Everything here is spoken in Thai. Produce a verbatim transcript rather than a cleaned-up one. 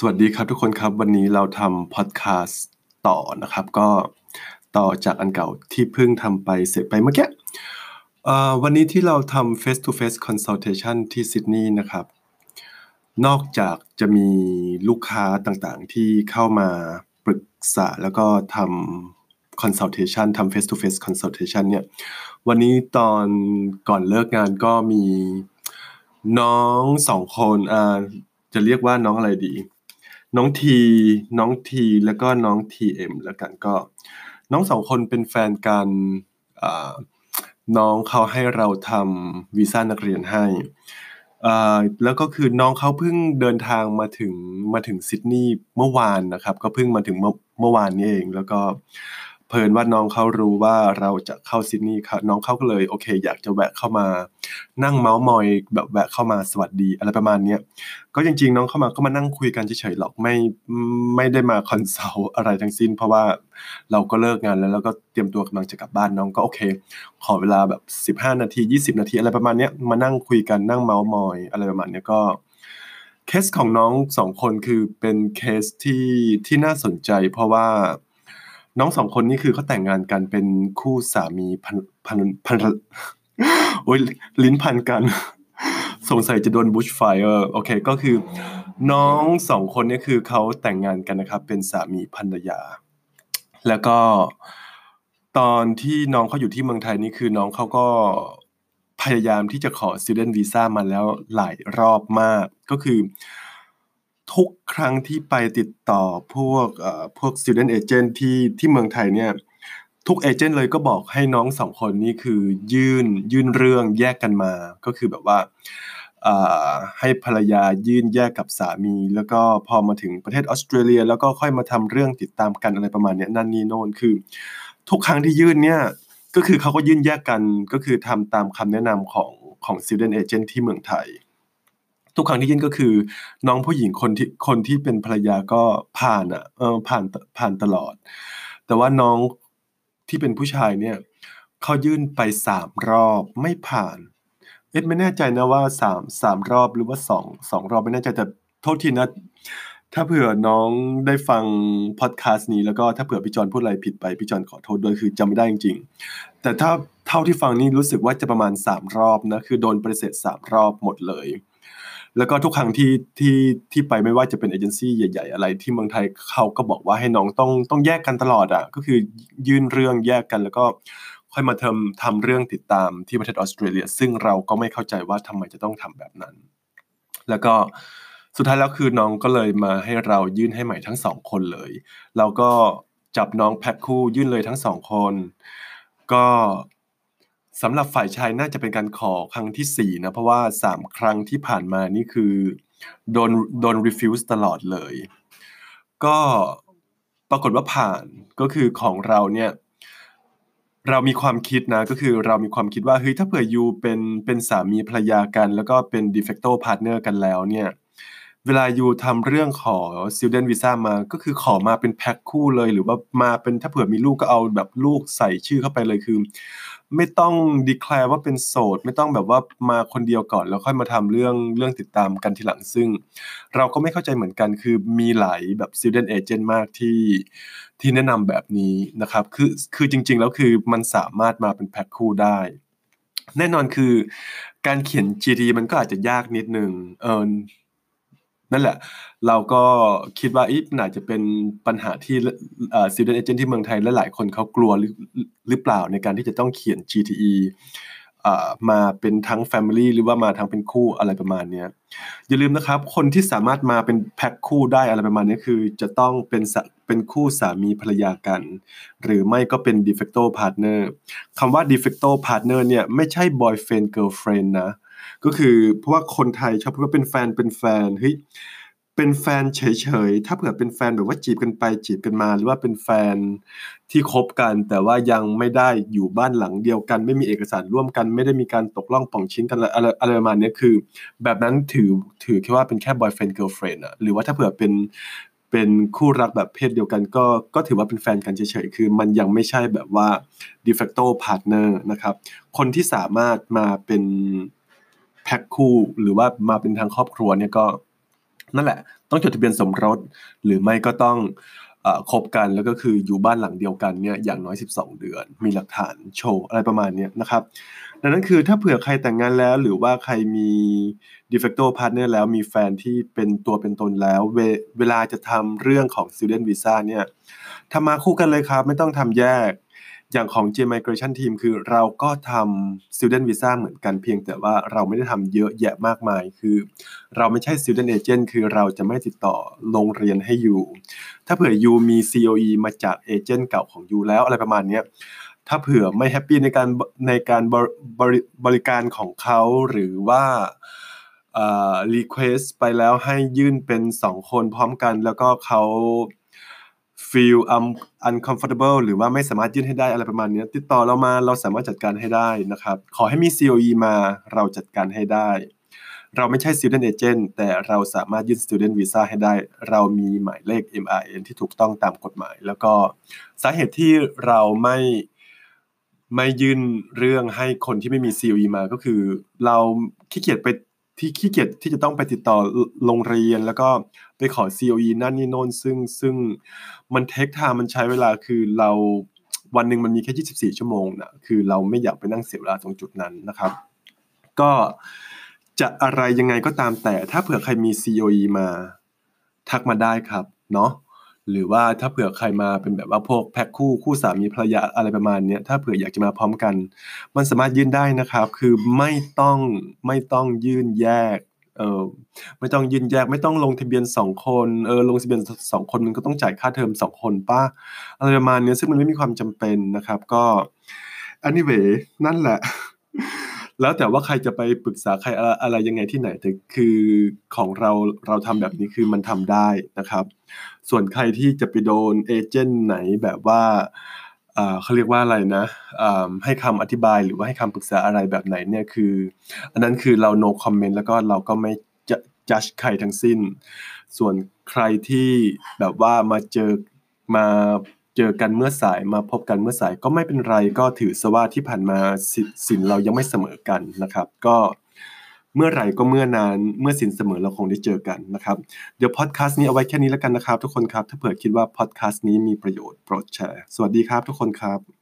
สวัสดีครับทุกคนครับวันนี้เราทำพอดแคสต์ต่อนะครับก็ต่อจากอันเก่าที่เพิ่งทำไปเสร็จไปเมื่อกี้วันนี้ที่เราทำ face to face consultation ที่ซิดนีย์นะครับนอกจากจะมีลูกค้าต่างๆที่เข้ามาปรึกษาแล้วก็ทำ consultation ทำ face to face consultation เนี่ยวันนี้ตอนก่อนเลิกงานก็มีน้องสองคนอ่าจะเรียกว่าน้องอะไรดีน้องทีน้องทีแล้วก็น้อง ที เอ็ม แล้วกันก็น้องสองคนเป็นแฟนกันอ่าน้องเขาให้เราทำวีซ่านักเรียนให้อ่าแล้วก็คือน้องเขาเพิ่งเดินทางมาถึงมาถึงซิดนีย์เมื่อวานนะครับก็เพิ่งมาถึงเมื่อเมื่อวานนี้เองแล้วก็เผอิญว่าน้องเขารู้ว่าเราจะเข้าซิดนีย์ครับน้องเขาก็เลยโอเคอยากจะแวะเข้ามานั่งเม้ามอยแบบแวะเข้ามาสวัสดีอะไรประมาณนี้ก็จริงๆน้องเข้ามาก็มานั่งคุยกันเฉยๆหรอกไม่ไม่ได้มาคอนซัลท์อะไรทั้งสิ้นเพราะว่าเราก็เลิกงานแล้วแล้วก็เตรียมตัวกำลังจะกลับบ้านน้องก็โอเคขอเวลาแบบสิบห้านาทียี่สิบนาทีอะไรประมาณนี้มานั่งคุยกันนั่งเม้ามอยอะไรประมาณนี้ก็เคสของน้องสองคนคือเป็นเคสที่ที่น่าสนใจเพราะว่าน้องสองคนนี่คือเขาแต่งงานกันเป็นคู่สามีพันพันพันโอ้ยลิ้นพันกันสงสัยจะโดนบุชไฟเออโอเคก็คือน้องสองคนนี่คือเขาแต่งงานกันนะครับเป็นสามีภรรยาแล้วก็ตอนที่น้องเขาอยู่ที่เมืองไทยนี่คือน้องเขาก็พยายามที่จะขอ student visa มาแล้วหลายรอบมากก็คือทุกครั้งที่ไปติดต่อพวกเอ่อพวก student agent ที่ที่เมืองไทยเนี่ยทุกเอเจนต์เลยก็บอกให้น้องสองคนนี่คือยื่นยื่นเรื่องแยกกันมาก็คือแบบว่าเอ่อให้ภรรยายื่นแยกกับสามีแล้วก็พอมาถึงประเทศออสเตรเลียแล้วก็ค่อยมาทำเรื่องติดตามกันอะไรประมาณเนี้ยนั่นนี่โน่นคือทุกครั้งที่ยื่นเนี่ยก็คือเขาก็ยื่นแยกกันก็คือทำตามคำแนะนำของของ student agent ที่เมืองไทยทุกครั้งที่ยื่นก็คือน้องผู้หญิงคนที่คนที่เป็นภรรยาก็ผ่านอ่ะเออผ่านผ่านตลอดแต่ว่าน้องที่เป็นผู้ชายเนี่ยเขายื่นไปสามรอบไม่ผ่านเอ็ดไม่แน่ใจนะว่าสามสามรอบหรือว่าสองสองรอบไม่แน่ใจแต่โทษทีนะถ้าเผื่อน้องได้ฟังพอดแคสต์นี้แล้วก็ถ้าเผื่อพี่จอนพูดอะไรผิดไปพี่จอนขอโทษด้วยคือจำไม่ได้จริงๆแต่ถ้าเท่าที่ฟังนี่รู้สึกว่าจะประมาณสามรอบนะคือโดนปฏิเสธสามรอบหมดเลยแล้วก็ทุกครั้งที่ที่ที่ไปไม่ว่าจะเป็นเอเจนซี่ใหญ่ๆอะไรที่เมืองไทยเขาก็บอกว่าให้น้องต้องต้องแยกกันตลอดอ่ะก็คือยื่นเรื่องแยกกันแล้วก็ค่อยมาทำทำเรื่องติดตามที่ประเทศออสเตรเลียซึ่งเราก็ไม่เข้าใจว่าทำไมจะต้องทำแบบนั้นแล้วก็สุดท้ายแล้วคือน้องก็เลยมาให้เรายื่นให้ใหม่ทั้งสองคนเลยเราก็จับน้องแพ็คคู่ยื่นเลยทั้งสองคนก็สำหรับฝ่ายชายน่าจะเป็นการขอครั้งที่สี่นะเพราะว่าสามครั้งที่ผ่านมานี่คือโดนโดน refuse ตลอดเลยก็ปรากฏว่าผ่านก็คือของเราเนี่ยเรามีความคิดนะก็คือเรามีความคิดว่าเฮ้ยถ้าเผื่อยูเป็นเป็นสามีภรรยากันแล้วก็เป็น de facto partner กันแล้วเนี่ยเวลายูทำเรื่องขอ student visa มาก็คือขอมาเป็นแพ็คคู่เลยหรือว่ามาเป็นถ้าเผื่อมีลูกก็เอาแบบลูกใส่ชื่อเข้าไปเลยคือไม่ต้อง declare ว่าเป็นโสดไม่ต้องแบบว่ามาคนเดียวก่อนแล้วค่อยมาทำเรื่องเรื่องติดตามกันทีหลังซึ่งเราก็ไม่เข้าใจเหมือนกันคือมีหลายแบบ student agent มากที่ที่แนะนำแบบนี้นะครับคือคือจริงๆแล้วคือมันสามารถมาเป็นแพ็คคู่ได้แน่นอนคือการเขียน จี ดี มันก็อาจจะยากนิดนึงเออนั่นแหละเราก็คิดว่าอีกน่าจะเป็นปัญหาที่เอ่อ student agent ที่เมืองไทยหลายๆคนเขากลัวหรือหรือเปล่าในการที่จะต้องเขียน จี ที อี เอ่อมาเป็นทั้ง family หรือว่ามาทั้งเป็นคู่อะไรประมาณเนี้ยอย่าลืมนะครับคนที่สามารถมาเป็นแพ็คคู่ได้อะไรประมาณนี้คือจะต้องเป็นเป็นคู่สามีภรรยากันหรือไม่ก็เป็น de facto partner คำว่า de facto partner เนี่ยไม่ใช่ boyfriend girlfriend นะก็คือเพราะว่าคนไทยชอบพูดว่าเป็นแฟนเป็นแฟนเฮ้ยเป็นแฟนเฉยๆถ้าเผื่อเป็นแฟนแบบว่าจีบกันไปจีบกันมาหรือว่าเป็นแฟนที่คบกันแต่ว่ายังไม่ได้อยู่บ้านหลังเดียวกันไม่มีเอกสารร่วมกันไม่ได้มีการตกล่องป่องชิ้นกันอะไรอะไรประมาณนี้คือแบบนั้นถือถือแค่ว่าเป็นแค่ boyfriend girlfriend อะหรือว่าถ้าเผื่อเป็นเป็นคู่รักแบบเพศเดียวกันก็ก็ถือว่าเป็นแฟนกันเฉยๆคือมันยังไม่ใช่แบบว่า de facto partner นะครับคนที่สามารถมาเป็นแพ็คคู่หรือว่ามาเป็นทางครอบครัวเนี่ยก็ นั่นแหละต้องจดทะเบียนสมรสหรือไม่ก็ต้องเอ่อคบกันแล้วก็คืออยู่บ้านหลังเดียวกันเนี่ยอย่างน้อยสิบสองเดือนมีหลักฐานโชว์อะไรประมาณเนี้ยนะครับดังนั้นคือถ้าเผื่อใครแต่งงานแล้วหรือว่าใครมี de facto partner แล้วมีแฟนที่เป็นตัวเป็นตนแล้วเว, เวลาจะทำเรื่องของ student visa เนี่ยทำมาคู่กันเลยครับไม่ต้องทำแยกอย่างของ จี เอ็ม Migration Team คือเราก็ทำ student visa เหมือนกันเพียงแต่ว่าเราไม่ได้ทำเยอะแยะมากมายคือเราไม่ใช่ student agent คือเราจะไม่ติดต่อโรงเรียนให้ยูถ้าเผื่อยูมี ซี โอ อี มาจาก agent เก่าของยูแล้วอะไรประมาณเนี้ยถ้าเผื่อไม่แฮปปี้ในการในการบริการของเขาหรือว่าเอ่อ request ไปแล้วให้ยื่นเป็นสองคนพร้อมกันแล้วก็เขาfeel uncomfortable หรือว่าไม่สามารถยื่นให้ได้อะไรประมาณนี้ติดต่อเรามาเราสามารถจัดการให้ได้นะครับขอให้มี ซี โอ อี มาเราจัดการให้ได้เราไม่ใช่ student agent แต่เราสามารถยื่น student visa ให้ได้เรามีหมายเลข เอ็ม อาร์ เอ็น ที่ถูกต้องตามกฎหมายแล้วก็สาเหตุที่เราไม่ไม่ยื่นเรื่องให้คนที่ไม่มี ซี โอ อี มาก็คือเราขี้เกียจไปที่ขี้เกียจที่จะต้องไปติดต่อโรงเรียนแล้วก็ไปขอ ซี โอ อี นั่นนี่โน่นซึ่งซึ่งมันเทคไทม์มันใช้เวลาคือเราวันหนึ่งมันมีแค่ยี่สิบสี่ชั่วโมงนะคือเราไม่อยากไปนั่งเสียเวลาตรงจุดนั้นนะครับก็จะอะไรยังไงก็ตามแต่ถ้าเผื่อใครมี ซี โอ อี มาทักมาได้ครับเนาะหรือว่าถ้าเผื่อใครมาเป็นแบบว่าพวกแพ็คคู่คู่สามีภรรยาอะไรประมาณเนี้ยถ้าเผื่ออยากจะมาพร้อมกันมันสามารถยื่นได้นะครับคือไม่ต้องไม่ต้องยื่นแยกเออไม่ต้องยื่นแยกไม่ต้องลงทะเบียนสองคนเออลงทะเบียนสองคนมันก็ต้องจ่ายค่าเทอมสองคนป่ะอะไรประมาณเนี้ยซึ่งมันไม่มีความจำเป็นนะครับก็ anyway นั่นแหละ แล้วแต่ว่าใครจะไปปรึกษาใครอะไรยังไงที่ไหนแต่คือของเราเราทำแบบนี้คือมันทำได้นะครับส่วนใครที่จะไปโดนเอเจนต์ไหนแบบว่าเอ่อเขาเรียกว่าอะไรนะเอ่อให้คำอธิบายหรือว่าให้คำปรึกษาอะไรแบบไหนเนี่ยคืออันนั้นคือเรา no comment แล้วก็เราก็ไม่ judge ใครทั้งสิ้นส่วนใครที่แบบว่ามาเจอมาเจอกันเมื่อสายมาพบกันเมื่อสายก็ไม่เป็นไรก็ถือซะว่าที่ผ่านมาสินเรายังไม่เสมอกันนะครับก็เมื่อไหร่ก็เมื่อนานเมื่อสินเสมอเราคงได้เจอกันนะครับเดี๋ยวพอดคาสต์นี้เอาไว้แค่นี้แล้วกันนะครับทุกคนครับถ้าเผื่อคิดว่าพอดคาสต์นี้มีประโยชน์โปรดแชร์สวัสดีครับทุกคนครับ